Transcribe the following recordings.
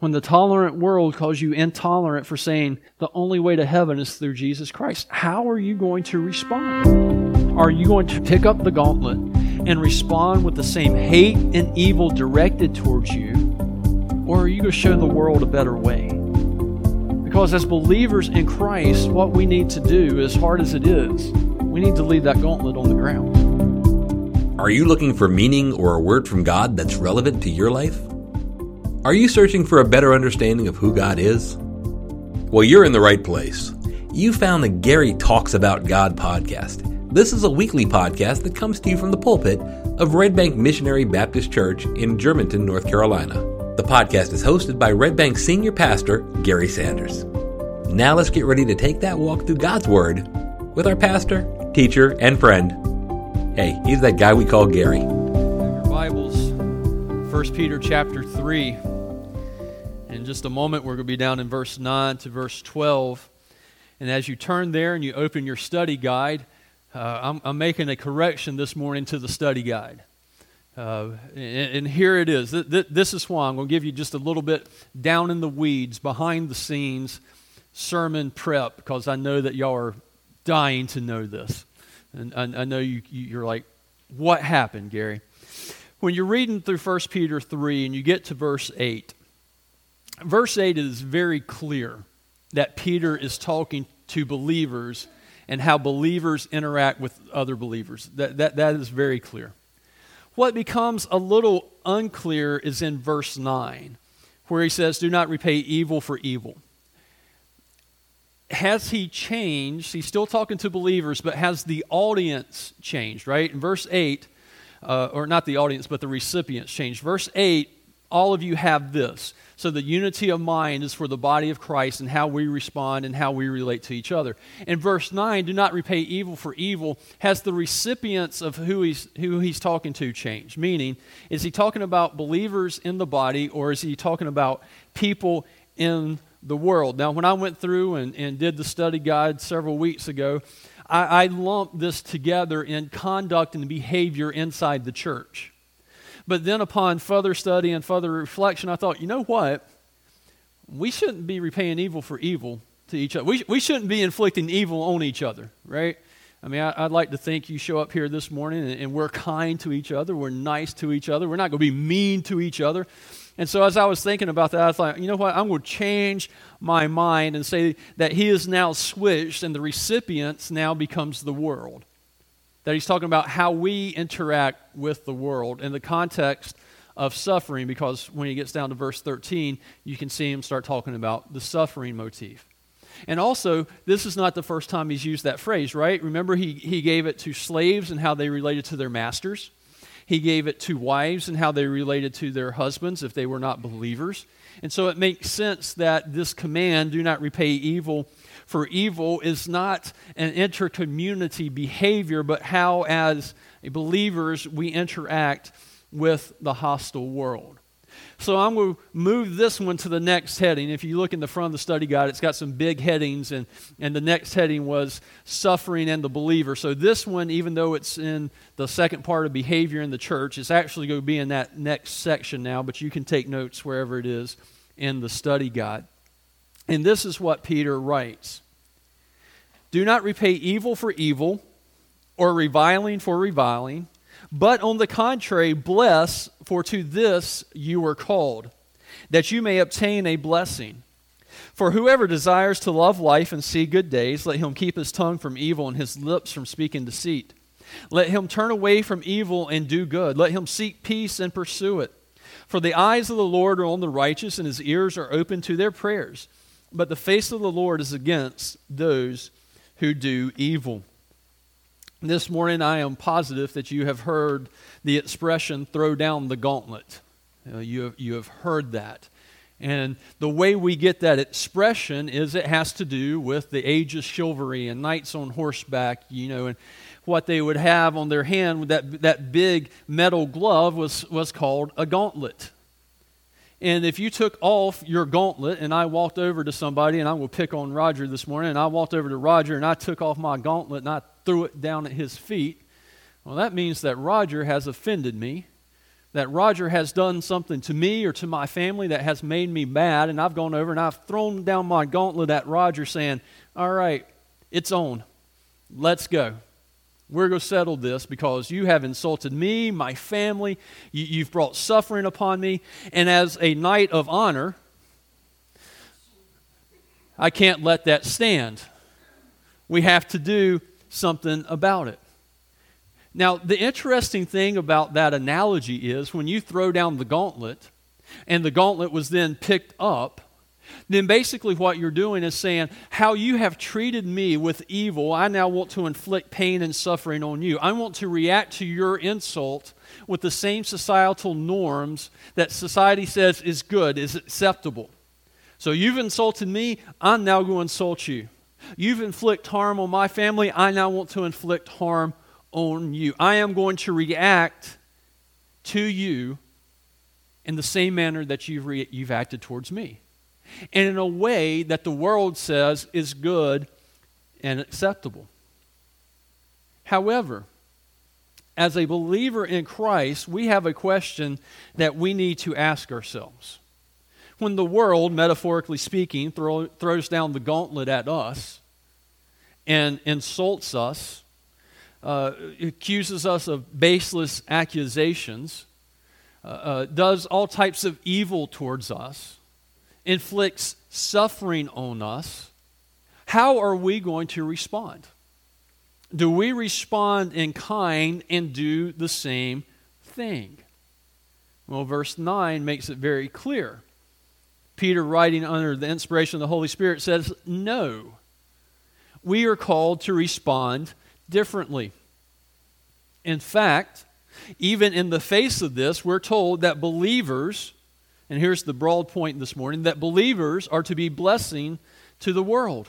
When the tolerant world calls you intolerant for saying the only way to heaven is through Jesus Christ, how are you going to respond? Are you going to pick up the gauntlet and respond with the same hate and evil directed towards you? Or are you going to show the world a better way? Because as believers in Christ, what we need to do, as hard as it is, we need to leave that gauntlet on the ground. Are you looking for meaning or a word from God that's relevant to your life? Are you searching for a better understanding of who God is? Well, you're in the right place. You found the Gary Talks About God podcast. This is a weekly podcast that comes to you from the pulpit of Red Bank Missionary Baptist Church in Germantown, North Carolina. The podcast is hosted by Red Bank Senior Pastor Gary Sanders. Now let's get ready to take that walk through God's Word with our pastor, teacher, and friend. Hey, he's that guy we call Gary. Your Bibles, 1 Peter chapter 3. In just a moment, we're going to be down in verse 9 to verse 12. And as you turn there and you open your study guide, I'm making a correction this morning to the study guide. And here it is. This is why I'm going to give you just a little bit down in the weeds, behind the scenes, sermon prep, because I know that y'all are dying to know this. And I know you're like, what happened, Gary? When you're reading through 1 Peter 3 and you get to verse 8, verse 8 is very clear that Peter is talking to believers and how believers interact with other believers. That is very clear. What becomes a little unclear is in verse 9, where he says, do not repay evil for evil. Has he changed? He's still talking to believers, but has the audience changed, right? In verse 8, or not the audience, but the recipients changed. Verse 8, all of you have this. So the unity of mind is for the body of Christ and how we respond and how we relate to each other. In verse 9, do not repay evil for evil. Has the recipients of who he's talking to changed? Meaning, is he talking about believers in the body, or is he talking about people in the world? Now, when I went through and did the study guide several weeks ago, I lumped this together in conduct and behavior inside the church. But then upon further study and further reflection, I thought, you know what? We shouldn't be repaying evil for evil to each other. We shouldn't be inflicting evil on each other, right? I mean, I'd like to think you show up here this morning and we're kind to each other. We're nice to each other. We're not going to be mean to each other. And so as I was thinking about that, I thought, you know what? I'm going to change my mind and say that he is now switched and the recipients now becomes the world. That he's talking about how we interact with the world in the context of suffering, because when he gets down to verse 13, you can see him start talking about the suffering motif. And also, this is not the first time he's used that phrase, right? Remember, he gave it to slaves and how they related to their masters. He gave it to wives and how they related to their husbands if they were not believers. And so it makes sense that this command, do not repay evil for evil, is not an inter-community behavior, but how as believers we interact with the hostile world. So I'm going to move this one to the next heading. If you look in the front of the study guide, it's got some big headings, and the next heading was suffering and the believer. So this one, even though it's in the second part of behavior in the church, it's actually going to be in that next section now, but you can take notes wherever it is in the study guide. And this is what Peter writes. Do not repay evil for evil or reviling for reviling, but on the contrary, bless, for to this you were called, that you may obtain a blessing. For whoever desires to love life and see good days, let him keep his tongue from evil and his lips from speaking deceit. Let him turn away from evil and do good. Let him seek peace and pursue it. For the eyes of the Lord are on the righteous, and his ears are open to their prayers. But the face of the Lord is against those who do evil. This morning, I am positive that you have heard the expression, throw down the gauntlet. You have heard that. And the way we get that expression is it has to do with the age of chivalry and knights on horseback, and what they would have on their hand with that big metal glove was called a gauntlet. And if you took off your gauntlet, and I walked over to somebody, and I will pick on Roger this morning, and I walked over to Roger, and I took off my gauntlet, and I threw it down at his feet, well, that means that Roger has offended me, that Roger has done something to me or to my family that has made me mad, and I've gone over and I've thrown down my gauntlet at Roger saying, all right, it's on. Let's go. We're going to settle this because you have insulted me, my family. You've brought suffering upon me. And as a knight of honor, I can't let that stand. We have to do something about it. Now, the interesting thing about that analogy is when you throw down the gauntlet and the gauntlet was then picked up, then basically what you're doing is saying, how you have treated me with evil, I now want to inflict pain and suffering on you. I want to react to your insult with the same societal norms that society says is good, is acceptable. So you've insulted me, I'm now going to insult you. You've inflicted harm on my family, I now want to inflict harm on you. I am going to react to you in the same manner that you've acted towards me, and in a way that the world says is good and acceptable. However, as a believer in Christ, we have a question that we need to ask ourselves. When the world, metaphorically speaking, throws down the gauntlet at us and insults us, accuses us of baseless accusations, does all types of evil towards us, inflicts suffering on us, how are we going to respond? Do we respond in kind and do the same thing? Well, verse 9 makes it very clear. Peter, writing under the inspiration of the Holy Spirit, says, no, we are called to respond differently. In fact, even in the face of this, we're told that believers, and here's the broad point this morning, that believers are to be a blessing to the world.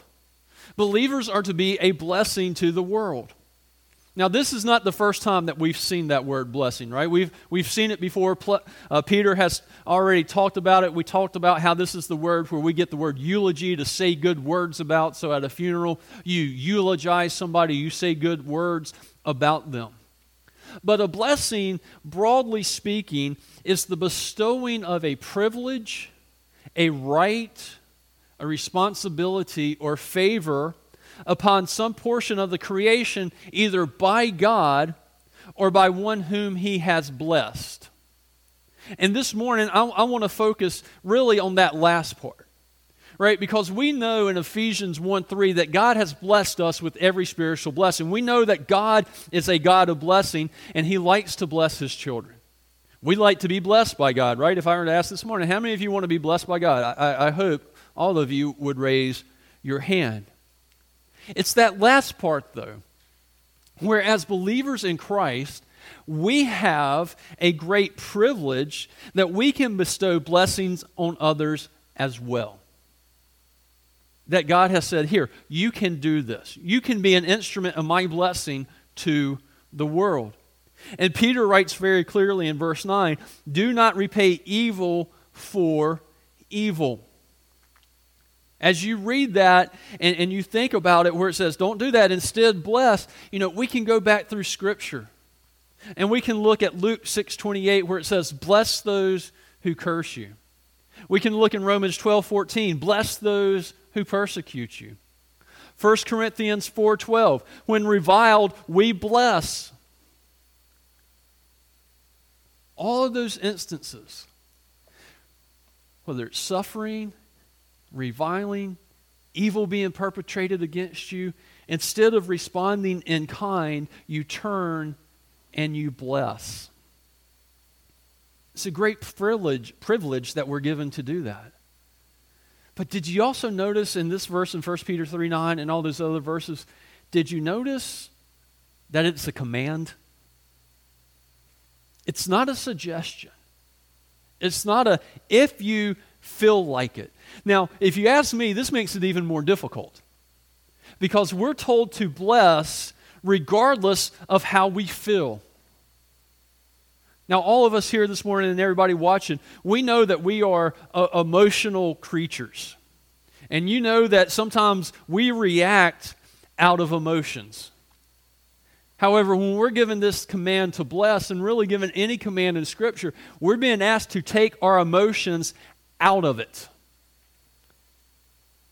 Believers are to be a blessing to the world. Now, this is not the first time that we've seen that word blessing, right? We've seen it before. Peter has already talked about it. We talked about how this is the word where we get the word eulogy, to say good words about. So at a funeral, you eulogize somebody, you say good words about them. But a blessing, broadly speaking, is the bestowing of a privilege, a right, a responsibility, or favor upon some portion of the creation, either by God or by one whom He has blessed. And this morning, I want to focus really on that last part, right? Because we know in Ephesians 1:3 that God has blessed us with every spiritual blessing. We know that God is a God of blessing, and He likes to bless His children. We like to be blessed by God, right? If I were to ask this morning, how many of you want to be blessed by God? I hope all of you would raise your hand. It's that last part, though, where as believers in Christ, we have a great privilege that we can bestow blessings on others as well. That God has said, here, you can do this. You can be an instrument of my blessing to the world. And Peter writes very clearly in verse 9, do not repay evil for evil. As you read that and you think about it where it says, don't do that, instead bless, we can go back through Scripture. And we can look at Luke 6:28 where it says, bless those who curse you. We can look in Romans 12:14, bless those who persecute you. 1 Corinthians 4:12, when reviled, we bless. All of those instances, whether it's suffering, reviling, evil being perpetrated against you, instead of responding in kind, you turn and you bless. It's a great privilege that we're given to do that. But did you also notice in this verse in 1 Peter 3:9 and all those other verses, did you notice that it's a command? It's not a suggestion. It's not a if you feel like it. Now, if you ask me, this makes it even more difficult because we're told to bless regardless of how we feel. Now, all of us here this morning and everybody watching, we know that we are emotional creatures. And you know that sometimes we react out of emotions. However, when we're given this command to bless, and really given any command in Scripture, we're being asked to take our emotions out of it.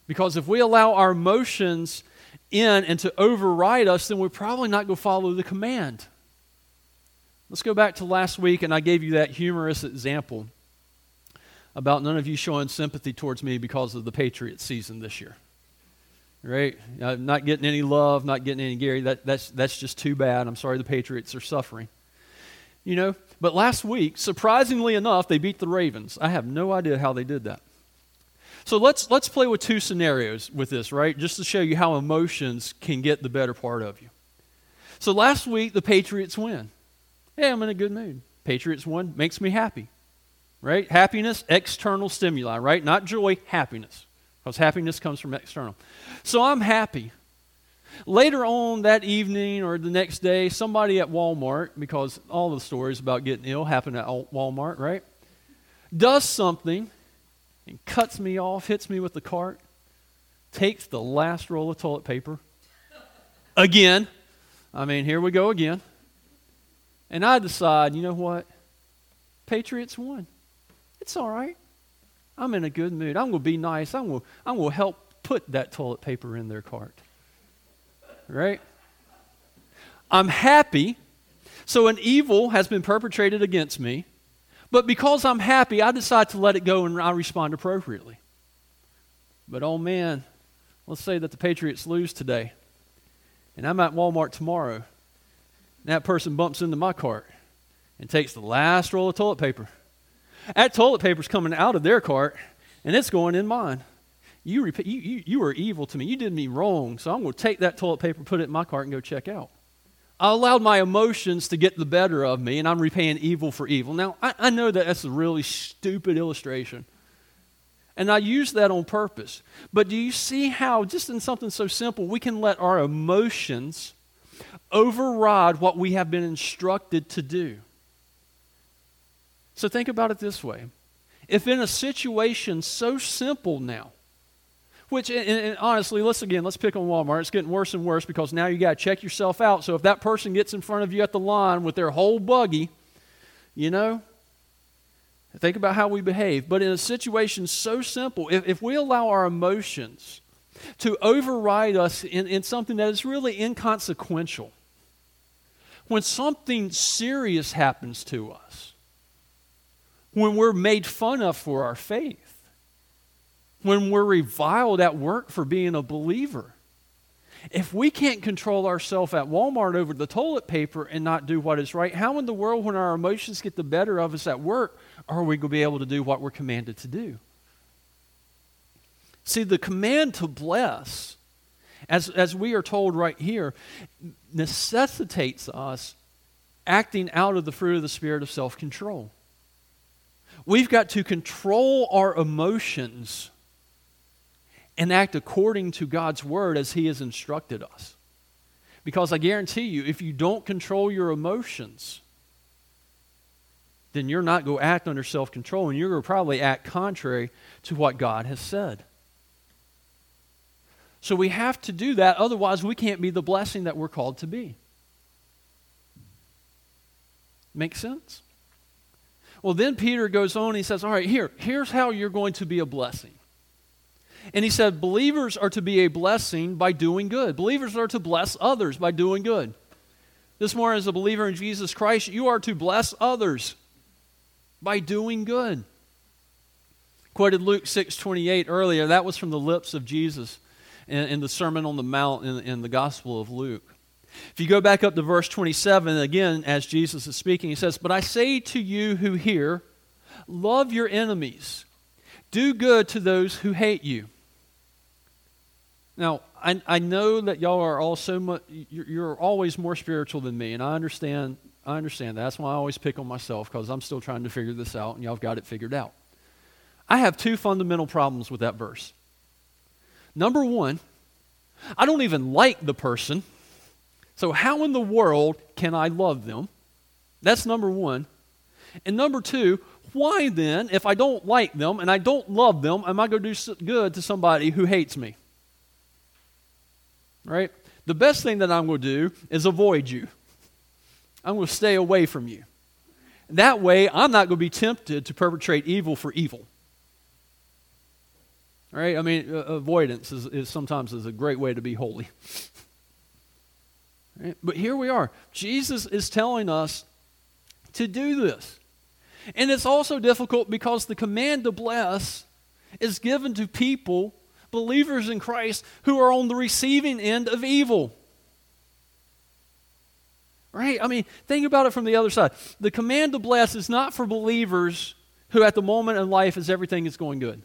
Because if we allow our emotions in and to override us, then we're probably not going to follow the command. Let's go back to last week, and I gave you that humorous example about none of you showing sympathy towards me because of the Patriots season this year. Right? I'm not getting any love, not getting any Gary. That's just too bad. I'm sorry the Patriots are suffering. You know, but last week, surprisingly enough, they beat the Ravens. I have no idea how they did that. So let's play with two scenarios with this, right? Just to show you how emotions can get the better part of you. So last week, the Patriots win. Hey, I'm in a good mood. Patriots won, makes me happy. Right? Happiness, external stimuli, right? Not joy, happiness. Because happiness comes from external. So I'm happy. Later on that evening or the next day, somebody at Walmart, because all the stories about getting ill happen at Walmart, right? Does something and cuts me off, hits me with the cart, takes the last roll of toilet paper. Again. I mean, here we go again. And I decide, you know what? Patriots won. It's all right. I'm in a good mood. I'm going to be nice. I'm going to help put that toilet paper in their cart. Right? I'm happy. So an evil has been perpetrated against me. But because I'm happy, I decide to let it go and I respond appropriately. But oh man, let's say that the Patriots lose today. And I'm at Walmart tomorrow. And that person bumps into my cart and takes the last roll of toilet paper. That toilet paper's coming out of their cart, and it's going in mine. You were evil to me. You did me wrong, so I'm going to take that toilet paper, put it in my cart, and go check out. I allowed my emotions to get the better of me, and I'm repaying evil for evil. Now, I know that that's a really stupid illustration, and I use that on purpose. But do you see how, just in something so simple, we can let our emotions override what we have been instructed to do? So think about it this way. If in a situation so simple now, which, and honestly, let's pick on Walmart. It's getting worse and worse because now you got to check yourself out. So if that person gets in front of you at the line with their whole buggy, you know, think about how we behave. But in a situation so simple, if we allow our emotions to override us in something that is really inconsequential, when something serious happens to us, when we're made fun of for our faith, when we're reviled at work for being a believer, if we can't control ourselves at Walmart over the toilet paper and not do what is right, how in the world, when our emotions get the better of us at work, are we going to be able to do what we're commanded to do? See, the command to bless, as we are told right here, necessitates us acting out of the fruit of the Spirit of self-control. We've got to control our emotions and act according to God's word as He has instructed us. Because I guarantee you, if you don't control your emotions, then you're not going to act under self-control, and you're going to probably act contrary to what God has said. So we have to do that, otherwise we can't be the blessing that we're called to be. Make sense? Well, then Peter goes on and he says, all right, here's how you're going to be a blessing. And he said, believers are to be a blessing by doing good. Believers are to bless others by doing good. This morning, as a believer in Jesus Christ, you are to bless others by doing good. Quoted Luke 6:28 earlier. That was from the lips of Jesus in the Sermon on the Mount in the Gospel of Luke. If you go back up to verse 27, again, as Jesus is speaking, He says, "But I say to you who hear, love your enemies, do good to those who hate you." Now, I know that y'all are all so much, you're always more spiritual than me, and I understand that. That's why I always pick on myself, because I'm still trying to figure this out, and y'all have got it figured out. I have two fundamental problems with that verse. Number one, I don't even like the person. So how in the world can I love them? That's number one. And number two, why then, if I don't like them and I don't love them, am I going to do good to somebody who hates me? Right? The best thing that I'm going to do is avoid you. I'm going to stay away from you. That way, I'm not going to be tempted to perpetrate evil for evil. All right? I mean, avoidance is sometimes a great way to be holy. All right? But here we are. Jesus is telling us to do this. And it's also difficult because the command to bless is given to people, believers in Christ, who are on the receiving end of evil. Right? I mean, think about it from the other side. The command to bless is not for believers who at the moment in life is everything is going good.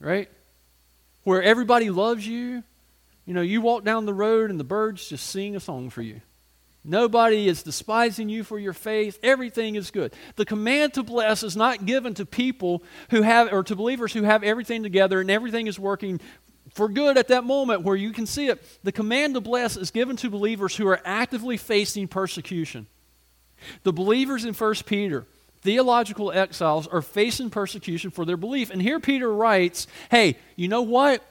Right? Where everybody loves you. You know, you walk down the road and the birds just sing a song for you. Nobody is despising you for your faith. Everything is good. The command to bless is not given to people who have, or to believers who have everything together and everything is working for good at that moment where you can see it. The command to bless is given to believers who are actively facing persecution. The believers in 1 Peter, theological exiles, are facing persecution for their belief. And here Peter writes, hey, you know what?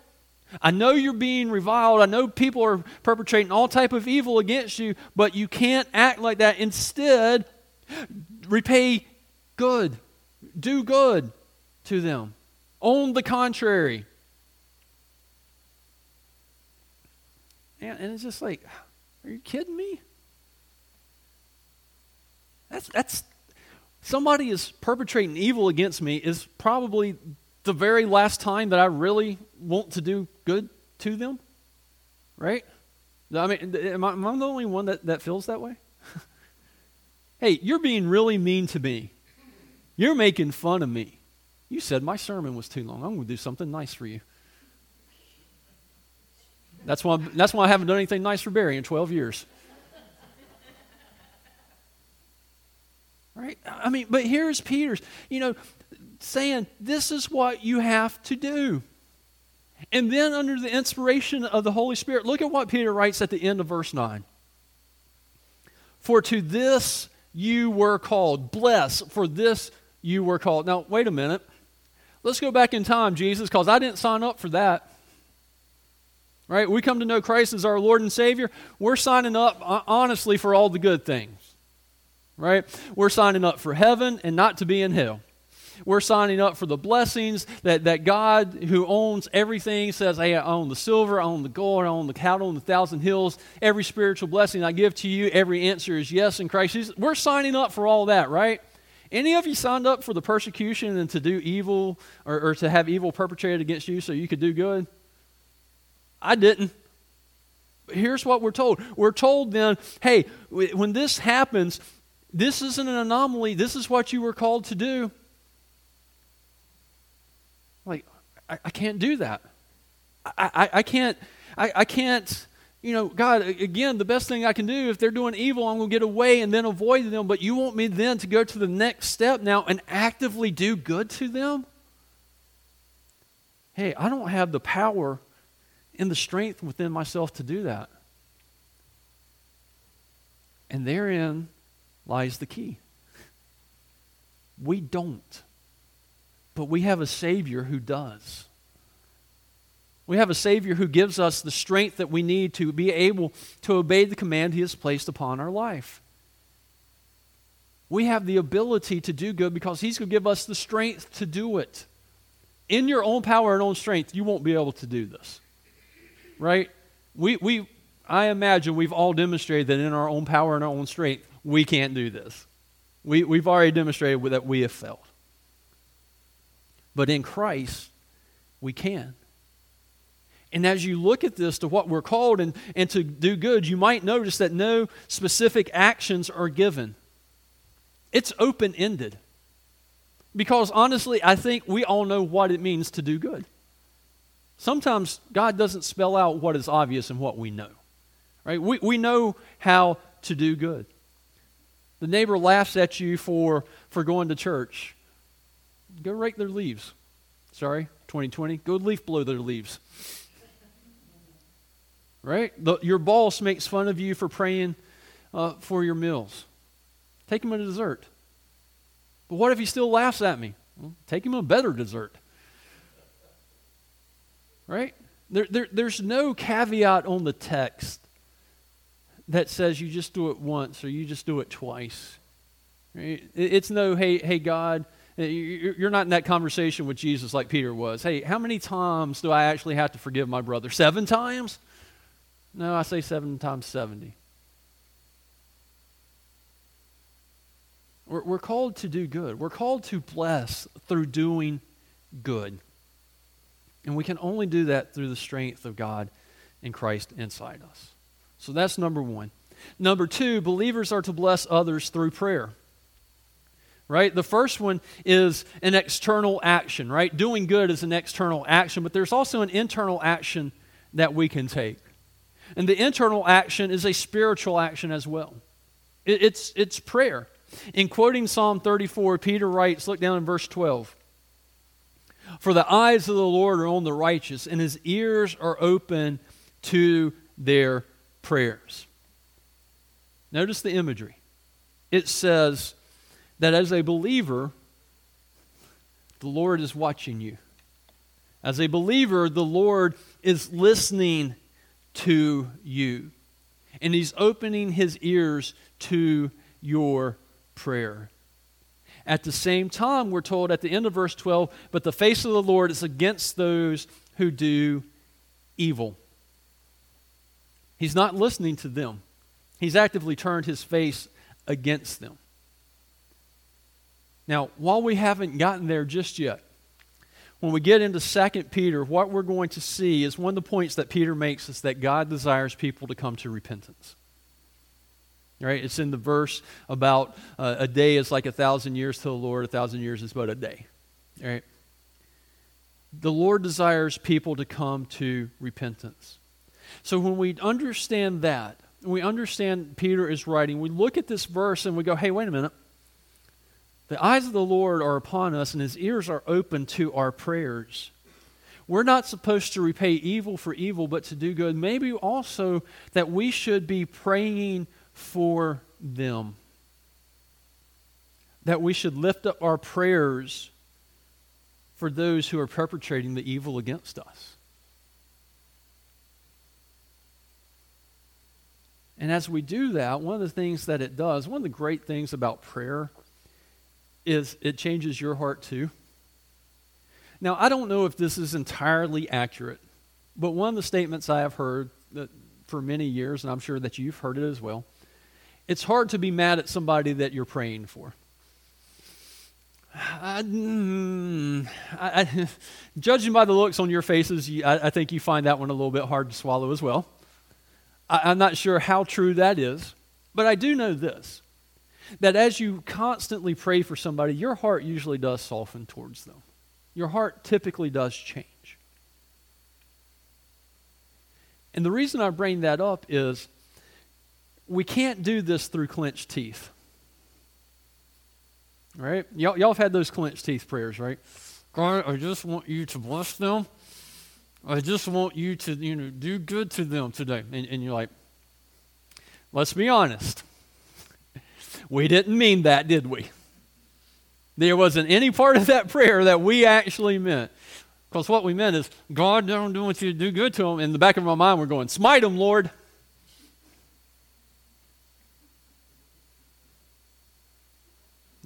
I know you're being reviled. I know people are perpetrating all type of evil against you, but you can't act like that. Instead, repay good. Do good to them. On the contrary. And it's just like, are you kidding me? That's somebody is perpetrating evil against me is probably the very last time that I really want to do good to them, right? I mean, am I the only one that feels that way? Hey, you're being really mean to me. You're making fun of me. You said my sermon was too long. I'm going to do something nice for you. That's why I haven't done anything nice for Barry in 12 years. Right? I mean, but here's Peter's, saying this is what you have to do. And then under the inspiration of the Holy Spirit, look at what Peter writes at the end of verse 9. For to this you were called. Bless, for this you were called. Now, wait a minute. Let's go back in time, Jesus, because I didn't sign up for that. Right? We come to know Christ as our Lord and Savior. We're signing up, honestly, for all the good things. Right? We're signing up for heaven and not to be in hell. We're signing up for the blessings that God, who owns everything, says, hey, I own the silver, I own the gold, I own the cattle on the thousand hills. Every spiritual blessing I give to you, every answer is yes in Christ Jesus. We're signing up for all that, right? Any of you signed up for the persecution and to do evil or to have evil perpetrated against you so you could do good? I didn't. But here's what we're told. We're told then, hey, when this happens, this isn't an anomaly. This is what you were called to do. Like, I can't do that. I can't, God, again, the best thing I can do, if they're doing evil, I'm going to get away and then avoid them. But you want me then to go to the next step now and actively do good to them? Hey, I don't have the power in the strength within myself to do that. And therein lies the key. We don't. But we have a Savior who does. We have a Savior who gives us the strength that we need to be able to obey the command He has placed upon our life. We have the ability to do good because He's going to give us the strength to do it. In your own power and own strength, you won't be able to do this. Right? I imagine we've all demonstrated that in our own power and our own strength, we can't do this. We've already demonstrated that we have failed. But in Christ, we can. And as you look at this, to what we're called and to do good, you might notice that no specific actions are given. It's open-ended. Because honestly, I think we all know what it means to do good. Sometimes God doesn't spell out what is obvious and what we know. Right? We know how to do good. The neighbor laughs at you for going to church. Go rake their leaves. Sorry, 2020. Go leaf blow their leaves. Right? Your boss makes fun of you for praying for your meals. Take him a dessert. But what if he still laughs at me? Well, take him a better dessert. Right? There's no caveat on the text that says you just do it once or you just do it twice. Right? It's no, hey, God, you're not in that conversation with Jesus like Peter was. Hey, how many times do I actually have to forgive my brother? 7 times? No, I say 7 times 70. We're called to do good. We're called to bless through doing good. And we can only do that through the strength of God and Christ inside us. So that's number 1. Number 2, believers are to bless others through prayer. Right? The first one is an external action, right? Doing good is an external action, but there's also an internal action that we can take. And the internal action is a spiritual action as well. It's prayer. In quoting Psalm 34, Peter writes, look down in verse 12. For the eyes of the Lord are on the righteous, and his ears are open to their prayers. Notice the imagery. It says that as a believer, the Lord is watching you. As a believer, the Lord is listening to you. And he's opening his ears to your prayer. At the same time, we're told at the end of verse 12, but the face of the Lord is against those who do evil. He's not listening to them. He's actively turned his face against them. Now, while we haven't gotten there just yet, when we get into 2 Peter, what we're going to see is one of the points that Peter makes is that God desires people to come to repentance. Right? It's in the verse about a day is like 1,000 years to the Lord, 1,000 years is but a day. Right? The Lord desires people to come to repentance. So when we understand that, we understand Peter is writing, we look at this verse and we go, hey, wait a minute. The eyes of the Lord are upon us and his ears are open to our prayers. We're not supposed to repay evil for evil, but to do good. Maybe also that we should be praying for them. That we should lift up our prayers for those who are perpetrating the evil against us. And as we do that, one of the things that it does, one of the great things about prayer is it changes your heart too. Now, I don't know if this is entirely accurate, but one of the statements I have heard that for many years, and I'm sure that you've heard it as well, it's hard to be mad at somebody that you're praying for. Judging by the looks on your faces, I think you find that one a little bit hard to swallow as well. I'm not sure how true that is, but I do know this, that as you constantly pray for somebody, your heart usually does soften towards them. Your heart typically does change. And the reason I bring that up is we can't do this through clenched teeth. Right? Y'all have had those clenched teeth prayers, right? God, I just want you to bless them. I just want you to, do good to them today. And you're like, let's be honest. We didn't mean that, did we? There wasn't any part of that prayer that we actually meant. Because what we meant is, God, I don't want you to do good to them. In the back of my mind, we're going, smite them, Lord.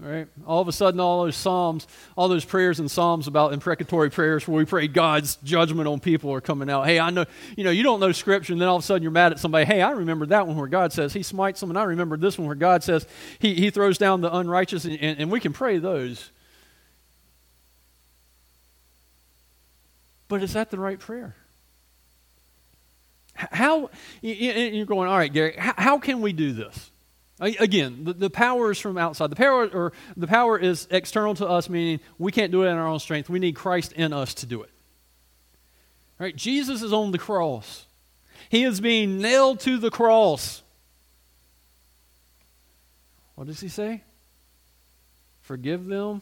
All right? All of a sudden, all those prayers and psalms about imprecatory prayers where we pray God's judgment on people are coming out. Hey, I know, you don't know Scripture, and then all of a sudden you're mad at somebody. Hey, I remember that one where God says he smites them, and I remember this one where God says he throws down the unrighteous, and we can pray those. But is that the right prayer? How, you're going, all right, Gary, how can we do this? Again, the power is from outside. The power is external to us, meaning we can't do it in our own strength. We need Christ in us to do it. All right? Jesus is on the cross. He is being nailed to the cross. What does he say? Forgive them,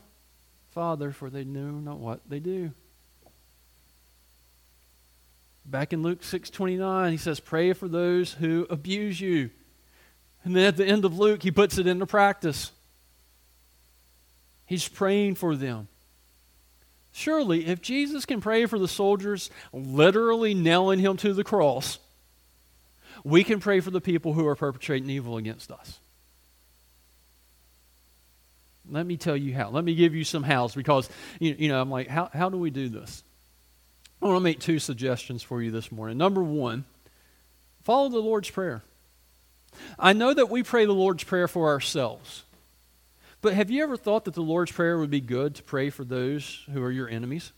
Father, for they know not what they do. Back in Luke 6:29, he says, pray for those who abuse you. And then at the end of Luke, he puts it into practice. He's praying for them. Surely, if Jesus can pray for the soldiers literally nailing him to the cross, We can pray for the people who are perpetrating evil against us. Let me tell you how. Let me give you some hows, because, you know, I'm like, how do we do this? I want to make two suggestions for you this morning. Number one, follow the Lord's Prayer. I know that we pray the Lord's Prayer for ourselves, but have you ever thought that the Lord's Prayer would be good to pray for those who are your enemies?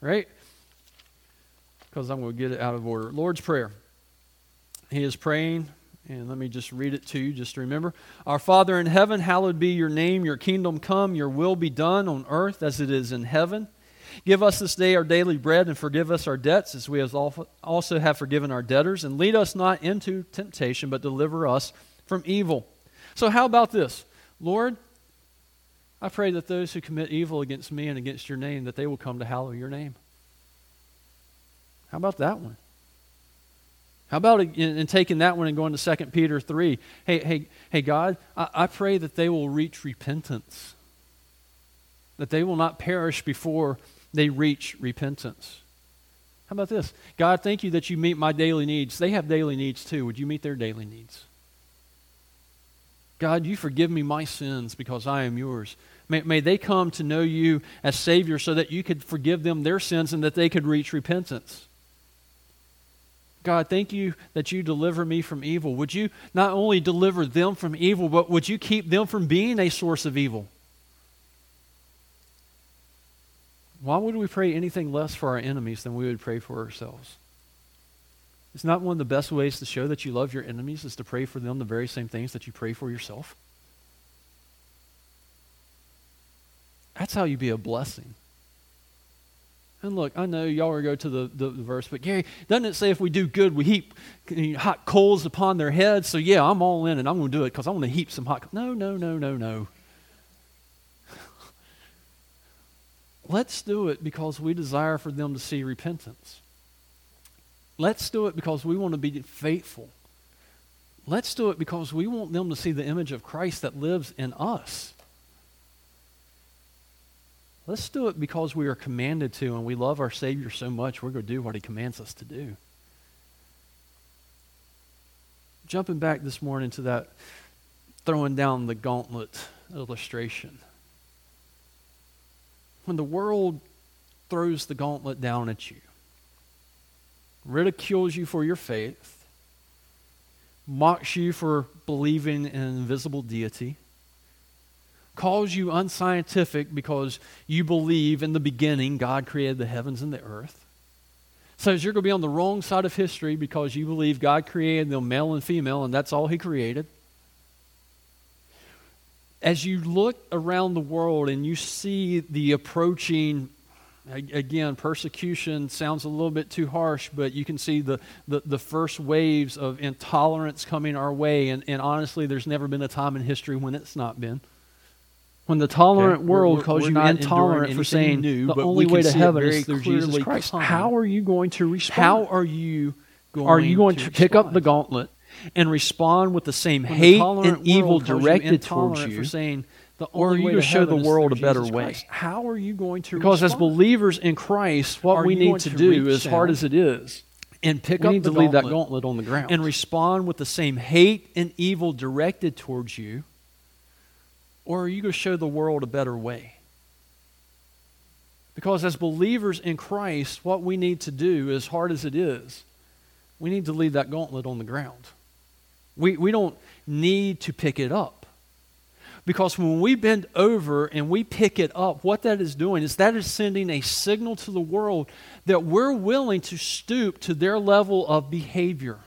Right? Because I'm going to get it out of order. Lord's Prayer. He is praying, and let me just read it to you, just to remember. Our Father in heaven, hallowed be your name. Your kingdom come, your will be done on earth as it is in heaven. Give us this day our daily bread, and forgive us our debts as we also have forgiven our debtors. And lead us not into temptation, but deliver us from evil. So how about this? Lord, I pray that those who commit evil against me and against your name, that they will come to hallow your name. How about that one? How about in taking that one and going to 2 Peter 3? Hey, God, I pray that they will reach repentance, that they will not perish before they reach repentance. How about this? God, thank you that you meet my daily needs. They have daily needs too. Would you meet their daily needs? God, you forgive me my sins because I am yours. May they come to know you as Savior so that you could forgive them their sins and that they could reach repentance. God, thank you that you deliver me from evil. Would you not only deliver them from evil, but would you keep them from being a source of evil? Why would we pray anything less for our enemies than we would pray for ourselves? It's not one of the best ways to show that you love your enemies is to pray for them the very same things that you pray for yourself. That's how you be a blessing. And look, I know y'all are going to go to the verse, but Gary, doesn't it say if we do good, we heap hot coals upon their heads? So yeah, I'm all in and I'm going to do it because I want to heap some hot coals. No. Let's do it because we desire for them to see repentance. Let's do it because we want to be faithful. Let's do it because we want them to see the image of Christ that lives in us. Let's do it because we are commanded to, and we love our Savior so much, we're going to do what He commands us to do. Jumping back this morning to that throwing down the gauntlet illustration. When the world throws the gauntlet down at you, ridicules you for your faith, mocks you for believing in an invisible deity, calls you unscientific because you believe in the beginning God created the heavens and the earth, says you're going to be on the wrong side of history because you believe God created them male and female and that's all He created. As you look around the world and you see the approaching, again, persecution sounds a little bit too harsh, but you can see the first waves of intolerance coming our way, and honestly, there's never been a time in history when it's not been. When the tolerant world calls you intolerant for saying the only way to heaven is through Jesus Christ, how are you going to respond? How are you going to pick up the gauntlet and respond with the same hate and evil directed towards you, or are you to show the world a better way? How are you going to respond? Because as believers in Christ, what we need to do, as hard as it is, and pick up the gauntlet on the ground and respond with the same hate and evil directed towards you, or are you going to show the world a better way? Because as believers in Christ, what we need to do, as hard as it is, we need to leave that gauntlet on the ground. We don't need to pick it up. Because when we bend over and we pick it up, what that is doing is that is sending a signal to the world that we're willing to stoop to their level of behavior.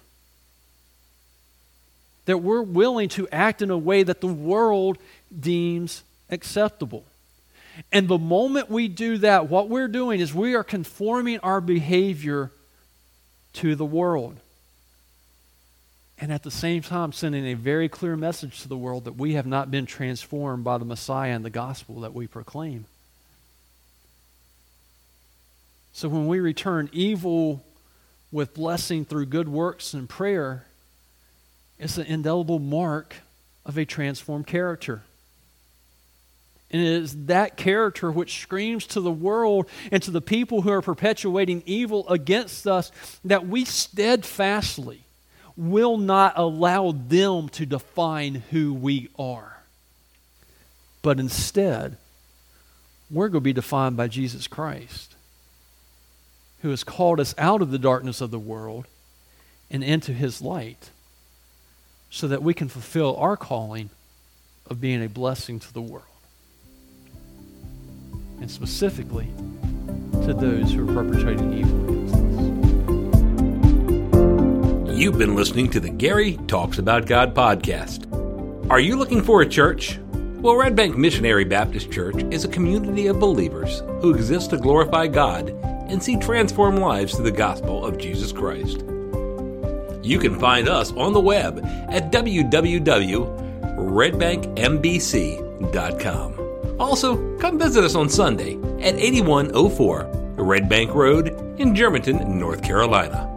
That we're willing to act in a way that the world deems acceptable. And the moment we do that, what we're doing is we are conforming our behavior to the world. And at the same time, sending a very clear message to the world that we have not been transformed by the Messiah and the gospel that we proclaim. So when we return evil with blessing through good works and prayer, it's an indelible mark of a transformed character. And it is that character which screams to the world and to the people who are perpetuating evil against us that we steadfastly will not allow them to define who we are. But instead, we're going to be defined by Jesus Christ, who has called us out of the darkness of the world and into his light, so that we can fulfill our calling of being a blessing to the world, and specifically to those who are perpetrating evil against us. You've been listening to the Gary Talks About God podcast. Are you looking for a church? Well, Red Bank Missionary Baptist Church is a community of believers who exist to glorify God and see transformed lives through the gospel of Jesus Christ. You can find us on the web at www.redbankmbc.com. Also, come visit us on Sunday at 8104 Red Bank Road in Germantown, North Carolina.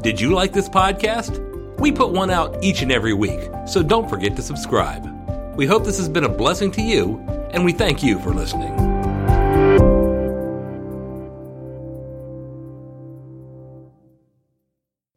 Did you like this podcast? We put one out each and every week, so don't forget to subscribe. We hope this has been a blessing to you, and we thank you for listening.